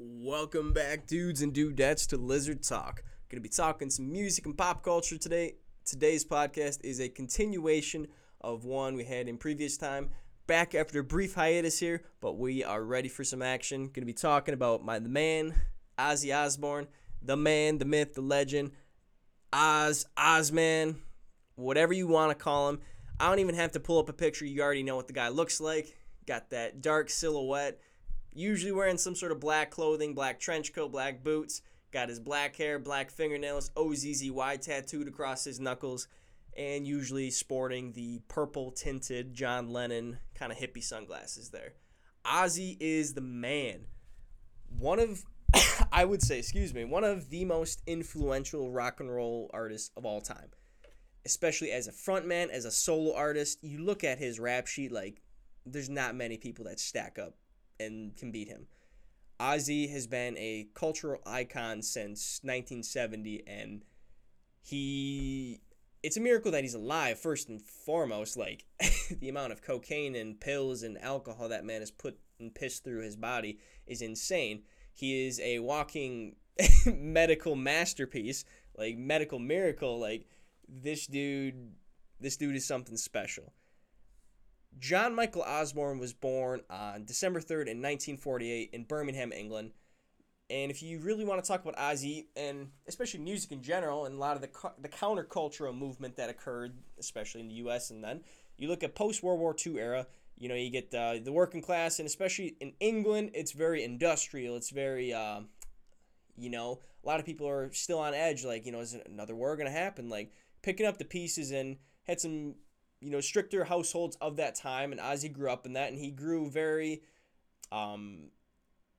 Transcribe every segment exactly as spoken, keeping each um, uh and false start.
Welcome back, dudes and dudettes, to Lizard Talk. Gonna be talking some music and pop culture today. Today's podcast is a continuation of one we had in previous time. Back after a brief hiatus here, but we are ready for some action. Gonna be talking about my the man, Ozzy Osbourne, the man, the myth, the legend, Oz, Ozman, whatever you want to call him. I don't even have to pull up a picture. You already know what the guy looks like. Got that dark silhouette. Usually wearing some sort of black clothing, black trench coat, black boots. Got his black hair, black fingernails, O Z Z Y tattooed across his knuckles. And usually sporting the purple tinted John Lennon kind of hippie sunglasses there. Ozzy is the man. One of, I would say, excuse me, one of the most influential rock and roll artists of all time. Especially as a frontman, as a solo artist. You look at his rap sheet, like, there's not many people that stack up and can beat him. Ozzy has been a cultural icon since nineteen seventy, and he it's a miracle that he's alive, first and foremost. Like, the amount of cocaine and pills and alcohol that man has put and pissed through his body is insane. He is a walking medical masterpiece, like, medical miracle. Like, this dude this dude is something special. John Michael Osborne was born on December third in nineteen forty-eight in Birmingham, England. And if you really want to talk about Ozzy, and especially music in general, and a lot of the the countercultural movement that occurred, especially in the U S, and then you look at post-World War Two era, you know, you get uh, the working class, and especially in England, it's very industrial. It's very, uh, you know, a lot of people are still on edge, like, you know, is another war going to happen? Like, picking up the pieces, and had some, you know, stricter households of that time, and Ozzy grew up in that, and he grew very, um,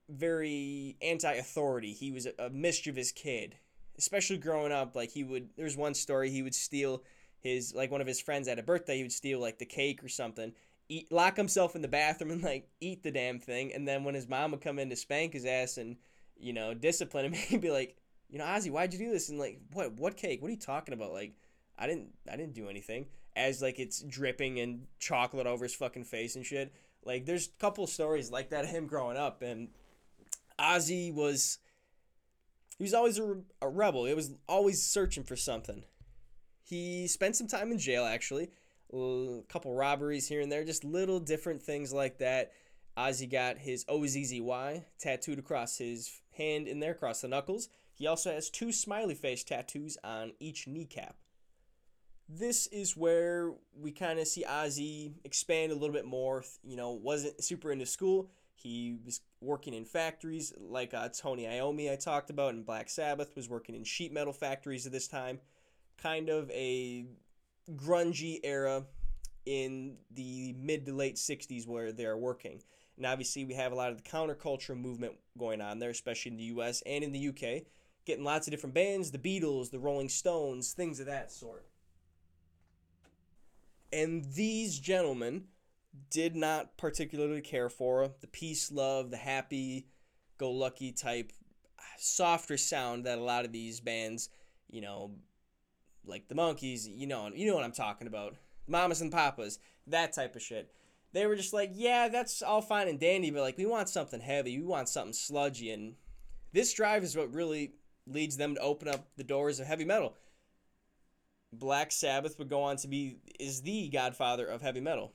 very anti-authority. He was a, a mischievous kid, especially growing up. Like, he would, there's one story, he would steal his, like, one of his friends at a birthday, he would steal, like, the cake or something, eat, lock himself in the bathroom and, like, eat the damn thing, and then when his mom would come in to spank his ass and, you know, discipline him, he'd be like, you know, Ozzy, why'd you do this? And, like, what, what cake? What are you talking about? Like, I didn't, I didn't do anything. As, like, it's dripping and chocolate over his fucking face and shit. Like, there's a couple stories like that of him growing up, and Ozzy was, he was always a, a rebel. He was always searching for something. He spent some time in jail, actually. A couple robberies here and there, just little different things like that. Ozzy got his O Z Z Y tattooed across his hand in there, across the knuckles. He also has two smiley face tattoos on each kneecap. This is where we kind of see Ozzy expand a little bit more. You know, wasn't super into school. He was working in factories, like uh, Tony Iommi I talked about, and Black Sabbath was working in sheet metal factories at this time. Kind of a grungy era in the mid to late sixties where they're working. And obviously we have a lot of the counterculture movement going on there, especially in the U S and in the U K. Getting lots of different bands, the Beatles, the Rolling Stones, things of that sort. And these gentlemen did not particularly care for the peace, love, the happy-go-lucky type softer sound that a lot of these bands, you know, like the Monkees, you know, you know what I'm talking about, Mamas and Papas, that type of shit. They were just like, yeah, that's all fine and dandy, but, like, we want something heavy, we want something sludgy, and this drive is what really leads them to open up the doors of heavy metal. Black Sabbath would go on to be is the godfather of heavy metal.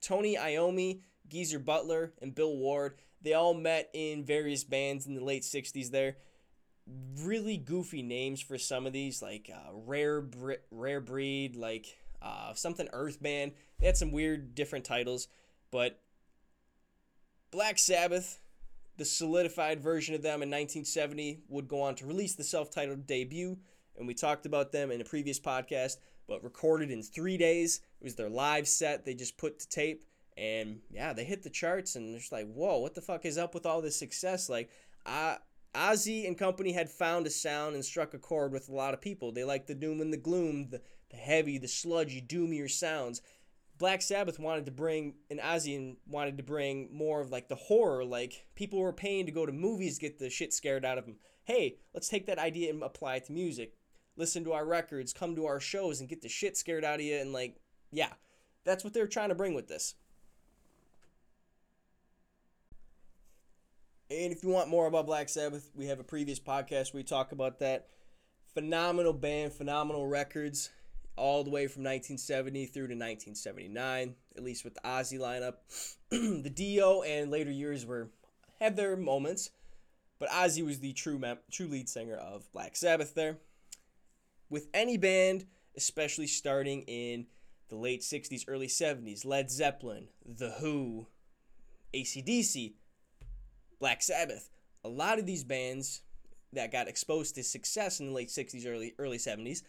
Tony Iommi, Geezer Butler, and Bill Ward, they all met in various bands in the late sixties there. Really goofy names for some of these, like uh, Rare Bre- Rare Breed, like uh, something Earth Band. They had some weird different titles, but Black Sabbath, the solidified version of them in nineteen seventy, would go on to release the self-titled debut. And we talked about them in a previous podcast, but recorded in three days. It was their live set. They just put to tape, and yeah, they hit the charts, and they're just like, whoa, what the fuck is up with all this success? Like, uh, Ozzy and company had found a sound and struck a chord with a lot of people. They liked the doom and the gloom, the, the heavy, the sludgy, doomier sounds. Black Sabbath wanted to bring, and Ozzy wanted to bring more of, like, the horror. Like, people were paying to go to movies, get the shit scared out of them. Hey, let's take that idea and apply it to music. Listen to our records, come to our shows, and get the shit scared out of you. And, like, yeah, that's what they're trying to bring with this. And if you want more about Black Sabbath, we have a previous podcast where we talk about that. Phenomenal band, phenomenal records, all the way from nineteen seventy through to nineteen seventy-nine, at least with the Ozzy lineup. The Dio and later years were had their moments, but Ozzy was the true mem- true lead singer of Black Sabbath there. With any band, especially starting in the late sixties, early seventies, Led Zeppelin, The Who, A C D C, Black Sabbath, a lot of these bands that got exposed to success in the late sixties, early early seventies,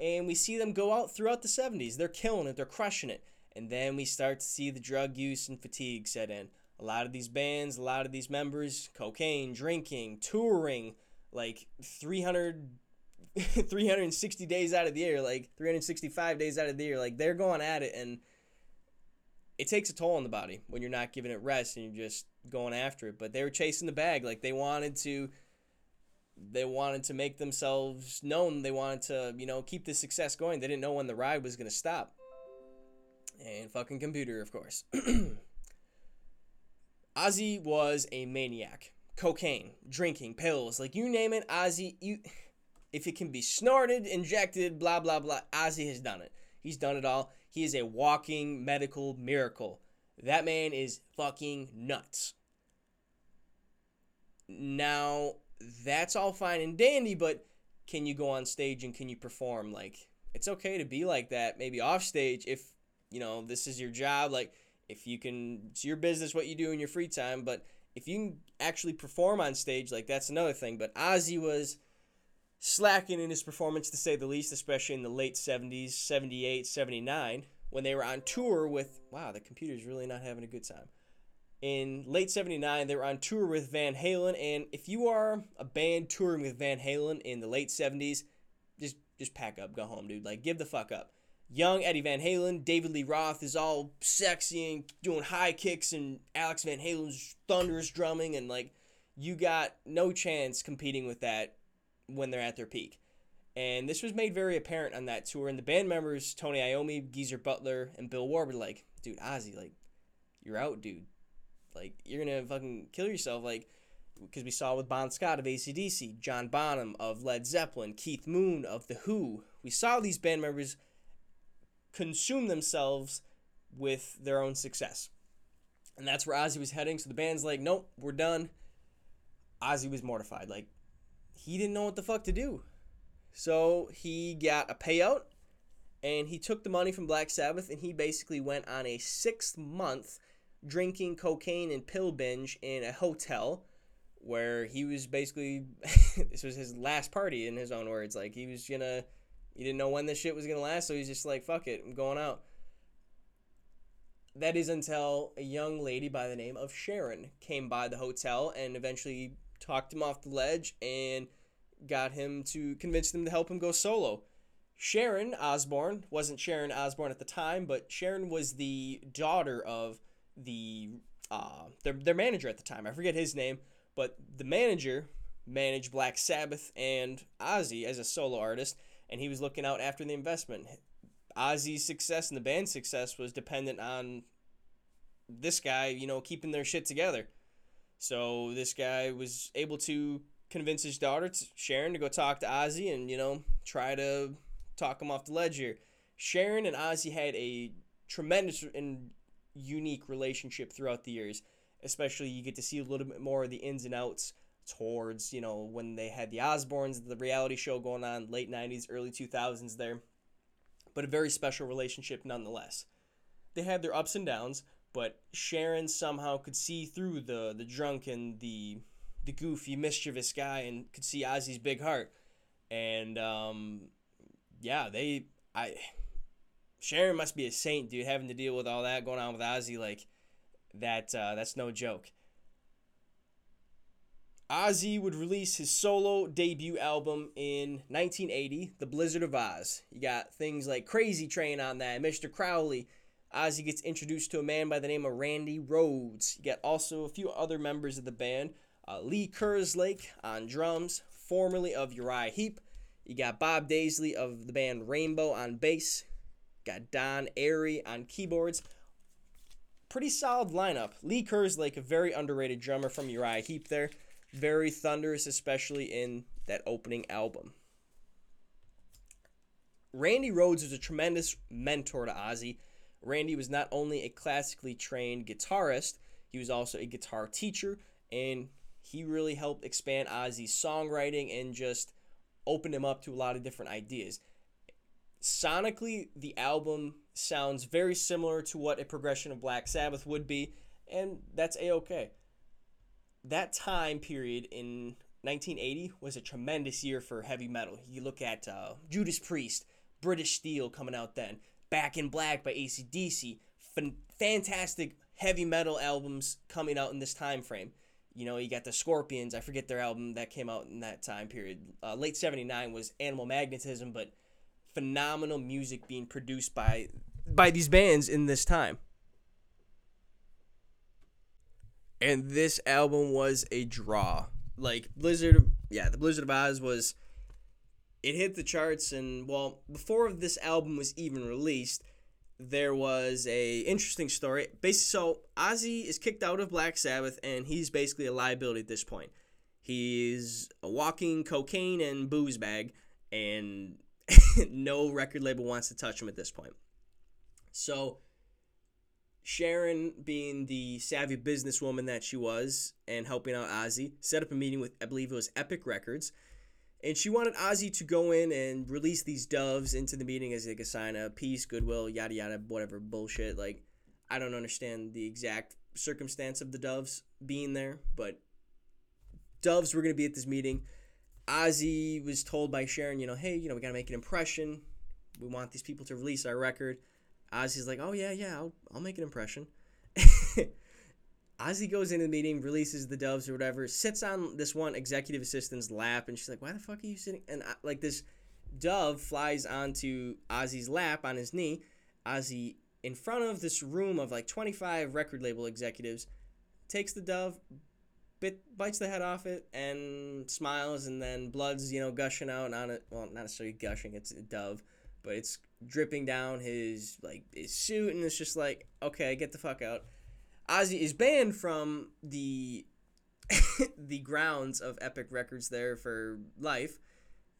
and we see them go out throughout the seventies. They're killing it. They're crushing it. And then we start to see the drug use and fatigue set in. A lot of these bands, a lot of these members, cocaine, drinking, touring, like three hundred... three hundred sixty days out of the year, like three hundred sixty-five days out of the year, like they're going at it, and it takes a toll on the body when you're not giving it rest and you're just going after it. But they were chasing the bag, like they wanted to they wanted to make themselves known, they wanted to, you know, keep this success going. They didn't know when the ride was going to stop. And fucking computer, of course. Ozzy was a maniac. Cocaine, drinking, pills, like you name it, Ozzy, you if it can be snorted, injected, blah, blah, blah, Ozzy has done it. He's done it all. He is a walking medical miracle. That man is fucking nuts. Now, that's all fine and dandy, but can you go on stage and can you perform? Like, it's okay to be like that, maybe off stage, if, you know, this is your job. Like, if you can, it's your business what you do in your free time, but if you can actually perform on stage, like, that's another thing. But Ozzy was slacking in his performance, to say the least, especially in the late seventies, seventy-eight, seventy-nine, when they were on tour with, wow, the computer's really not having a good time. In late seventy-nine, they were on tour with Van Halen, and if you are a band touring with Van Halen in the late seventies, just just pack up, go home, dude. Like, give the fuck up. Young Eddie Van Halen, David Lee Roth is all sexy and doing high kicks, and Alex Van Halen's thunderous drumming, and, like, you got no chance competing with that when they're at their peak. And this was made very apparent on that tour, and the band members Tony Iommi, Geezer Butler, and Bill Ward were like, dude, Ozzy, like, you're out, dude. Like, you're gonna fucking kill yourself. Like, because we saw with Bon Scott of A C D C, John Bonham of Led Zeppelin, Keith Moon of The Who, we saw these band members consume themselves with their own success, and that's where Ozzy was heading. So the band's like, nope, we're done. Ozzy was mortified. Like, he didn't know what the fuck to do. So he got a payout, and he took the money from Black Sabbath, and he basically went on a six-month drinking, cocaine, and pill binge in a hotel where he was basically this was his last party, in his own words. Like, he was gonna, he didn't know when this shit was gonna last, so he's just like, fuck it, I'm going out. That is until a young lady by the name of Sharon came by the hotel and eventually talked him off the ledge and got him to convince them to help him go solo. Sharon Osbourne wasn't Sharon Osbourne at the time, but Sharon was the daughter of the uh, their their manager at the time. I forget his name, but the manager managed Black Sabbath and Ozzy as a solo artist, and he was looking out after the investment. Ozzy's success and the band's success was dependent on this guy, you know, keeping their shit together. So this guy was able to convince his daughter, Sharon, to go talk to Ozzy and, you know, try to talk him off the ledge here. Sharon and Ozzy had a tremendous and unique relationship throughout the years, especially you get to see a little bit more of the ins and outs towards, you know, when they had the Osbournes, the reality show going on, late nineties, early two thousands there. But a very special relationship nonetheless. They had their ups and downs, but Sharon somehow could see through the the drunken, the the goofy, mischievous guy, and could see Ozzy's big heart. And um, yeah, they I Sharon must be a saint, dude, having to deal with all that going on with Ozzy. Like, that uh, that's no joke. Ozzy would release his solo debut album in nineteen eighty, The Blizzard of Oz. You got things like Crazy Train on that, Mister Crowley. Ozzy gets introduced to a man by the name of Randy Rhoads. You got also a few other members of the band. Uh, Lee Kerslake on drums, formerly of Uriah Heep. You got Bob Daisley of the band Rainbow on bass. You got Don Airey on keyboards. pretty solid lineup. Lee Kerslake, a very underrated drummer from Uriah Heep there. Very thunderous, especially in that opening album. Randy Rhoads was a tremendous mentor to Ozzy. Randy was not only a classically trained guitarist, he was also a guitar teacher, and he really helped expand Ozzy's songwriting and just opened him up to a lot of different ideas. Sonically, the album sounds very similar to what a progression of Black Sabbath would be, and that's a-okay. That time period in nineteen eighty was a tremendous year for heavy metal. You look at uh, Judas Priest, British Steel coming out then, Back in Black by A C D C, fan- fantastic heavy metal albums coming out in this time frame. You know, you got the Scorpions, I forget their album that came out in that time period. Uh, late seventy-nine was Animal Magnetism, but phenomenal music being produced by by these bands in this time. And this album was a draw. Like, Blizzard, yeah, The Blizzard of Oz was... It hit the charts, and, well, before this album was even released, there was a interesting story. Basically, so, Ozzy is kicked out of Black Sabbath, and he's basically a liability at this point. He's a walking cocaine and booze bag, and no record label wants to touch him at this point. So, Sharon, being the savvy businesswoman that she was, and helping out Ozzy, set up a meeting with, I believe it was Epic Records. And she wanted Ozzy to go in and release these doves into the meeting as like a sign of peace, goodwill, yada, yada, whatever bullshit. Like, I don't understand the exact circumstance of the doves being there, but doves were going to be at this meeting. Ozzy was told by Sharon, you know, hey, you know, we got to make an impression. We want these people to release our record. Ozzy's like, oh, yeah, yeah, I'll, I'll make an impression. Ozzy goes into the meeting, releases the doves or whatever, sits on this one executive assistant's lap, and she's like, why the fuck are you sitting? And, I, like, this dove flies onto Ozzy's lap on his knee. Ozzy, in front of this room of, like, twenty-five record label executives, takes the dove, bit, bites the head off it, and smiles, and then blood's, you know, gushing out on it. Well, not necessarily gushing, it's a dove, but it's dripping down his, like, his suit, and it's just like, okay, get the fuck out. Ozzy is banned from the the grounds of Epic Records there for life.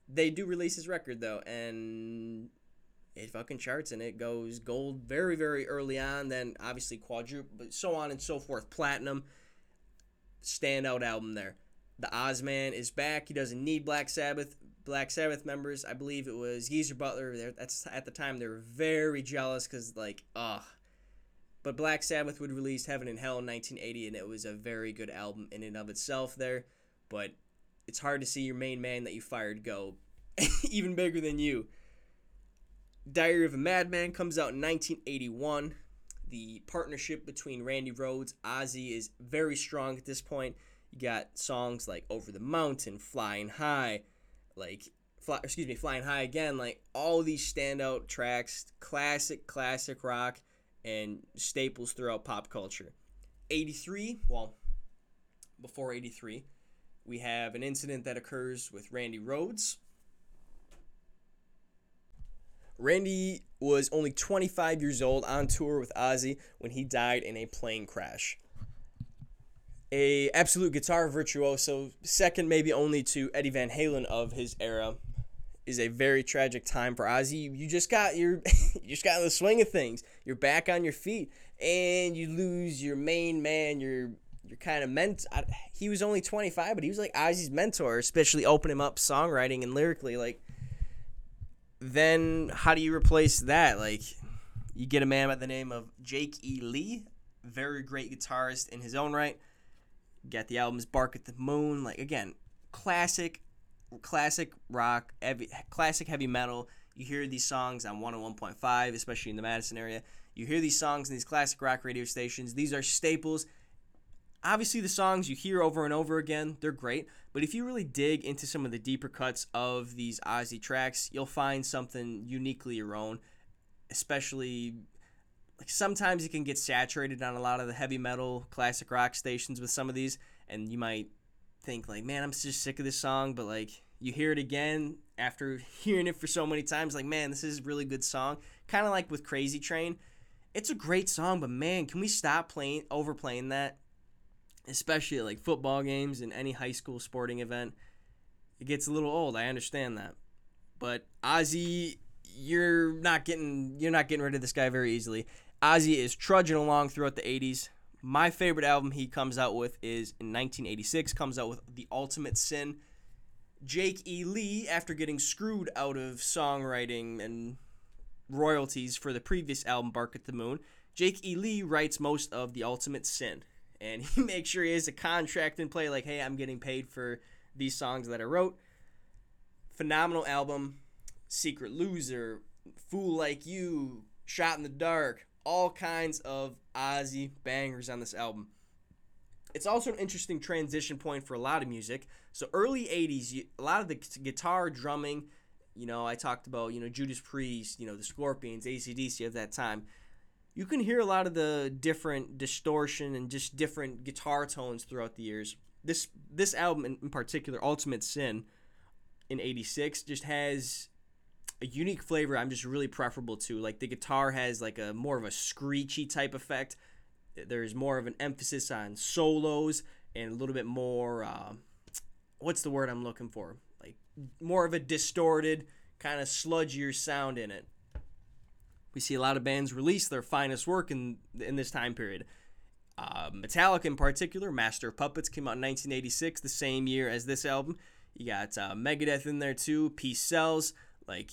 They do release his record, though, and it fucking charts, and it goes gold very, very early on, then obviously quadruple, but so on and so forth. Platinum, standout album there. The Ozman is back. He doesn't need Black Sabbath. Black Sabbath members, I believe it was Geezer Butler. That's, at the time, they were very jealous because, like, ugh. But Black Sabbath would release Heaven and Hell in nineteen eighty, and it was a very good album in and of itself there. But it's hard to see your main man that you fired go even bigger than you. Diary of a Madman comes out in nineteen eighty-one. The partnership between Randy Rhoads, Ozzy is very strong at this point. You got songs like Over the Mountain, Flying High, like, fly, excuse me, Flying High Again, like all these standout tracks, classic, classic rock. And staples throughout pop culture. eighty-three, well, before eighty-three, we have an incident that occurs with Randy Rhoads. Randy was only twenty-five years old on tour with Ozzy when he died in a plane crash. A absolute guitar virtuoso, second maybe only to Eddie Van Halen of his era, is a very tragic time for Ozzy. You just got your, you just got in the swing of things. You're back on your feet, and you lose your main man. Your your kind of ment. I, he was only twenty-five, but he was like Ozzy's mentor, especially open him up songwriting and lyrically. Like, then how do you replace that? Like, you get a man by the name of Jake E Lee, very great guitarist in his own right. You got the albums Bark at the Moon. Like, again, classic. Classic rock, heavy, classic heavy metal. You hear these songs on one oh one point five, especially in the Madison area. You hear these songs in these classic rock radio stations. These are staples. Obviously, the songs you hear over and over again, they're great. But if you really dig into some of the deeper cuts of these Ozzy tracks, you'll find something uniquely your own. Especially, like, sometimes it can get saturated on a lot of the heavy metal classic rock stations with some of these, and you might think, like, man, I'm just sick of this song, but, like, you hear it again after hearing it for so many times, like, man, this is a really good song. Kind of like with Crazy Train, It's a great song, but man, can we stop playing overplaying that? Especially at like football games and any high school sporting event. It gets a little old, I understand that. But Ozzy, you're not getting you're not getting rid of this guy very easily. Ozzy is trudging along throughout the eighties. My favorite album he comes out with is in nineteen eighty-six, comes out with The Ultimate Sin. Jake E Lee, after getting screwed out of songwriting and royalties for the previous album, Bark at the Moon, Jake E Lee writes most of The Ultimate Sin. And he makes sure he has a contract in play, like, hey, I'm getting paid for these songs that I wrote. Phenomenal album. Secret Loser, Fool Like You, Shot in the Dark, all kinds of Ozzy bangers on this album. It's also an interesting transition point for a lot of music. So early eighties, a lot of the guitar drumming, you know, I talked about, you know, Judas Priest, you know, the Scorpions, A C D C of that time. You can hear a lot of the different distortion and just different guitar tones throughout the years. This this album in, in particular, Ultimate Sin, in eighty-six, just has a unique flavor I'm just really preferable to. Like, the guitar has like a more of a screechy type effect. There's more of an emphasis on solos and a little bit more uh, what's the word I'm looking for? Like more of a distorted kind of sludgier sound in it. We see a lot of bands release their finest work in in this time period. Uh, Metallica in particular, Master of Puppets came out in nineteen eighty-six, the same year as this album. You got uh, Megadeth in there too, Peace Sells, like.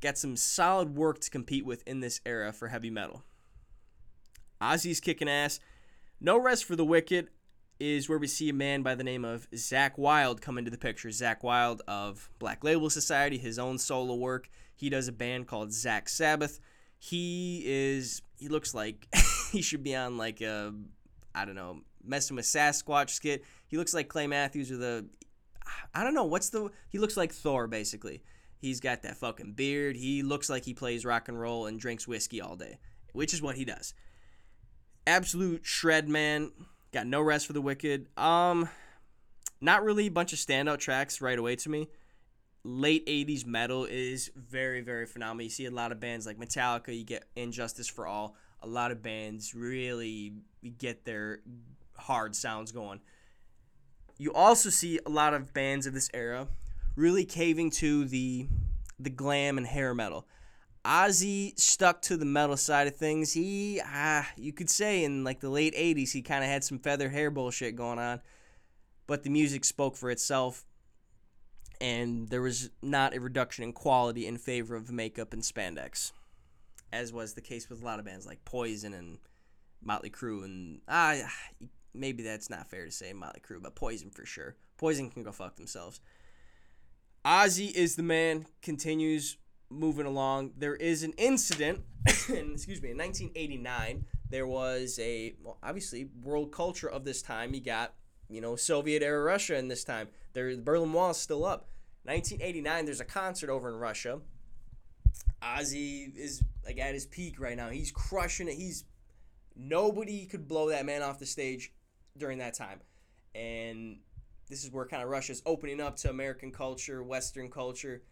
Got some solid work to compete with in this era for heavy metal. Ozzy's kicking ass. No Rest for the Wicked is where we see a man by the name of Zach Wilde come into the picture. Zach Wilde of Black Label Society, his own solo work. He does a band called Black Sabbath. He is, he looks like he should be on like a, I don't know, Messing with Sasquatch skit. He looks like Clay Matthews or the, I don't know, what's the, he looks like Thor basically. He's got that fucking beard. He looks like he plays rock and roll and drinks whiskey all day, which is what he does. Absolute shred, man. Got No Rest for the Wicked. Um, not really a bunch of standout tracks right away to me. Late eighties metal is very, very phenomenal. You see a lot of bands like Metallica. You get Injustice for All. A lot of bands really get their hard sounds going. You also see a lot of bands of this era really caving to the the glam and hair metal. Ozzy stuck to the metal side of things. He, ah, you could say in like the late eighties, he kind of had some feather hair bullshit going on. But the music spoke for itself. And there was not a reduction in quality in favor of makeup and spandex. As was the case with a lot of bands like Poison and Motley Crue. And ah, maybe that's not fair to say Motley Crue, but Poison for sure. Poison can go fuck themselves. Ozzy is the man, continues moving along. There is an incident, in, excuse me, in nineteen eighty-nine, there was a, well, obviously, world culture of this time. You got, you know, Soviet-era Russia in this time. There, the Berlin Wall is still up. nineteen eighty-nine, there's a concert over in Russia. Ozzy is, like, at his peak right now. He's crushing it. He's, nobody could blow that man off the stage during that time. And this is where kind of Russia's opening up to American culture, Western culture,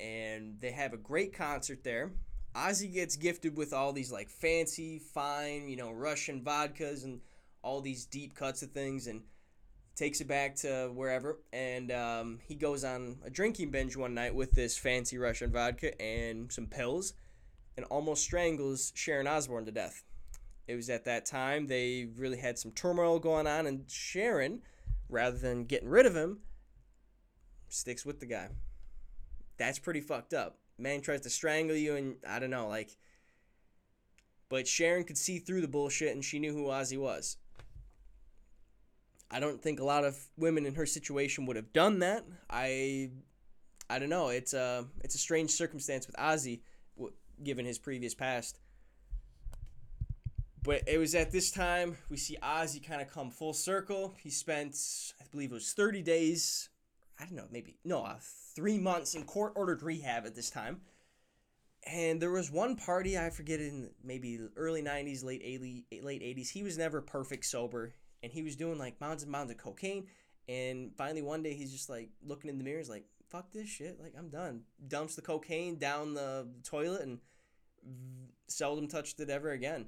and they have a great concert there. Ozzy gets gifted with all these like fancy, fine, you know, Russian vodkas and all these deep cuts of things, and takes it back to wherever. And um, he goes on a drinking binge one night with this fancy Russian vodka and some pills, and almost strangles Sharon Osbourne to death. It was at that time they really had some turmoil going on, and Sharon, rather than getting rid of him, sticks with the guy. That's pretty fucked up. Man tries to strangle you and, I don't know, like... But Sharon could see through the bullshit and she knew who Ozzy was. I don't think a lot of women in her situation would have done that. I I don't know. It's a, it's a strange circumstance with Ozzy, given his previous past. But it was at this time we see Ozzy kind of come full circle. He spent, I believe it was thirty days, I don't know, maybe, no, uh, three months in court-ordered rehab at this time. And there was one party, I forget, in maybe early nineties, late eighties, he was never perfect sober. And he was doing like mounds and mounds of cocaine. And finally one day he's just like looking in the mirror, he's like, fuck this shit, like I'm done. Dumps the cocaine down the toilet and seldom touched it ever again.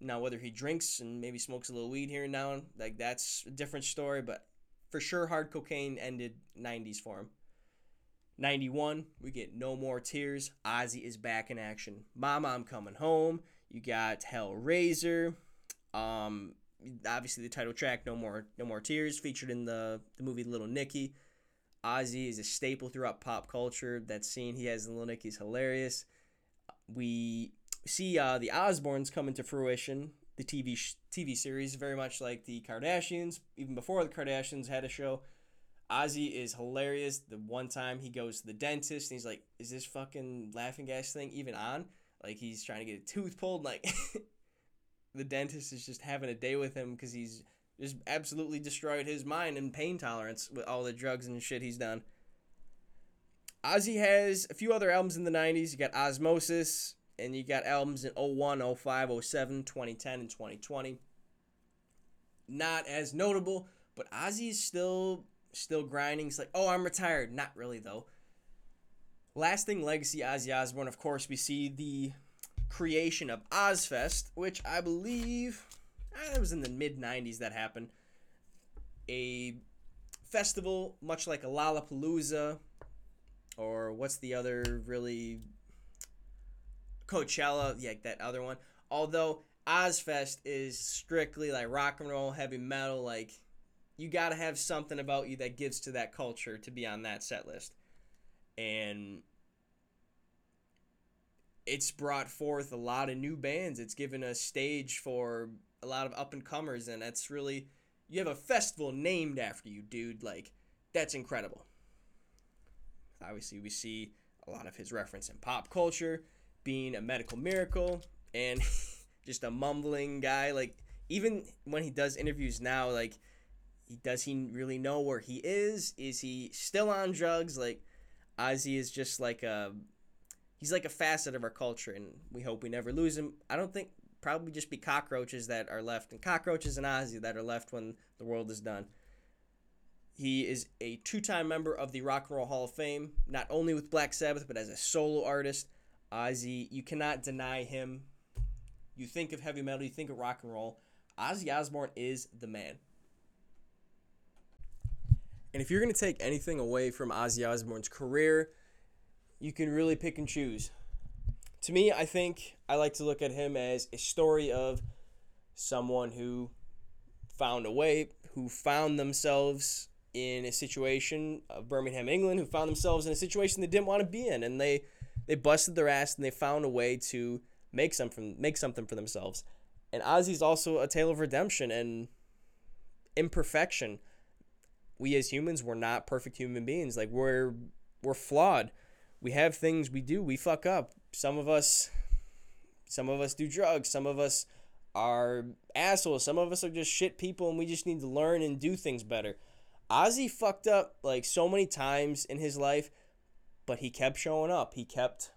Now, whether he drinks and maybe smokes a little weed here and now, like, that's a different story, but for sure hard cocaine ended nineties for him. ninety-one, we get No More Tears. Ozzy is back in action. Mama, I'm Coming Home. You got Hellraiser. Um, obviously the title track, No More No More Tears, featured in the, the movie Little Nicky. Ozzy is a staple throughout pop culture. That scene he has in Little Nicky is hilarious. We see uh, the Osbournes come into fruition, the T V T V series, very much like the Kardashians. Even before the Kardashians had a show, Ozzy is hilarious. The one time he goes to the dentist and he's like, is this fucking laughing gas thing even on? Like, he's trying to get a tooth pulled. Like, the dentist is just having a day with him because he's just absolutely destroyed his mind and pain tolerance with all the drugs and shit he's done. Ozzy has a few other albums in the nineties. You got Osmosis, and you got albums in oh one, oh five, oh seven, twenty ten, and twenty twenty. Not as notable, but Ozzy's still... Still grinding. It's like, oh, I'm retired. Not really, though. Lasting legacy, Ozzy Osbourne. Of course, we see the creation of Ozzfest, which I believe ah, it was in the mid nineties that happened. A festival, much like a Lollapalooza, or what's the other really? Coachella, yeah, that other one. Although Ozzfest is strictly like rock and roll, heavy metal, like. You got to have something about you that gives to that culture to be on that set list. And it's brought forth a lot of new bands. It's given a stage for a lot of up-and-comers, and that's really... You have a festival named after you, dude. Like, that's incredible. Obviously, we see a lot of his reference in pop culture, being a medical miracle, and just a mumbling guy. Like, even when he does interviews now, like... Does he really know where he is? Is he still on drugs? Like, Ozzy is just like a... He's like a facet of our culture, and we hope we never lose him. I don't think... Probably just be cockroaches that are left, and cockroaches and Ozzy that are left when the world is done. He is a two-time member of the Rock and Roll Hall of Fame, not only with Black Sabbath, but as a solo artist. Ozzy, you cannot deny him. You think of heavy metal, you think of rock and roll. Ozzy Osbourne is the man. And if you're going to take anything away from Ozzy Osbourne's career, you can really pick and choose. To me, I think I like to look at him as a story of someone who found a way, who found themselves in a situation of Birmingham, England, who found themselves in a situation they didn't want to be in. And they, they busted their ass and they found a way to make something, make something for themselves. And Ozzy's also a tale of redemption and imperfection. We as humans, we're not perfect human beings. Like, we're we're flawed. We have things we do. We fuck up. Some of us, some of us do drugs. Some of us are assholes. Some of us are just shit people, and we just need to learn and do things better. Ozzy fucked up like so many times in his life, but he kept showing up. He kept,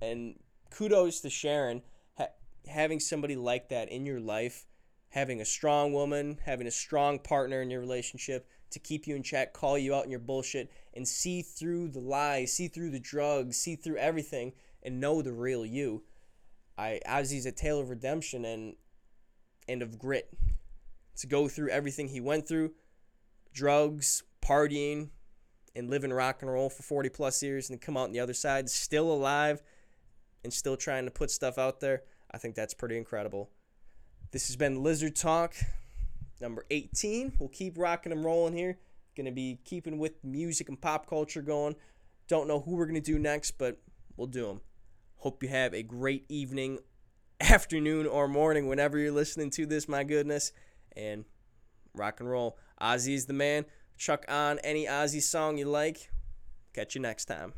and kudos to Sharon, ha- having somebody like that in your life. Having a strong woman, having a strong partner in your relationship to keep you in check, call you out in your bullshit, and see through the lies, see through the drugs, see through everything, and know the real you. I Ozzy's a tale of redemption and and of grit. To go through everything he went through, drugs, partying, and living rock and roll for forty plus years, and come out on the other side still alive and still trying to put stuff out there. I think that's pretty incredible. This has been Lizard Talk number eighteen. We'll keep rocking and rolling here. Going to be keeping with music and pop culture going. Don't know who we're going to do next, but we'll do them. Hope you have a great evening, afternoon, or morning whenever you're listening to this, my goodness. And rock and roll. Ozzy's the man. Chuck on any Ozzy song you like. Catch you next time.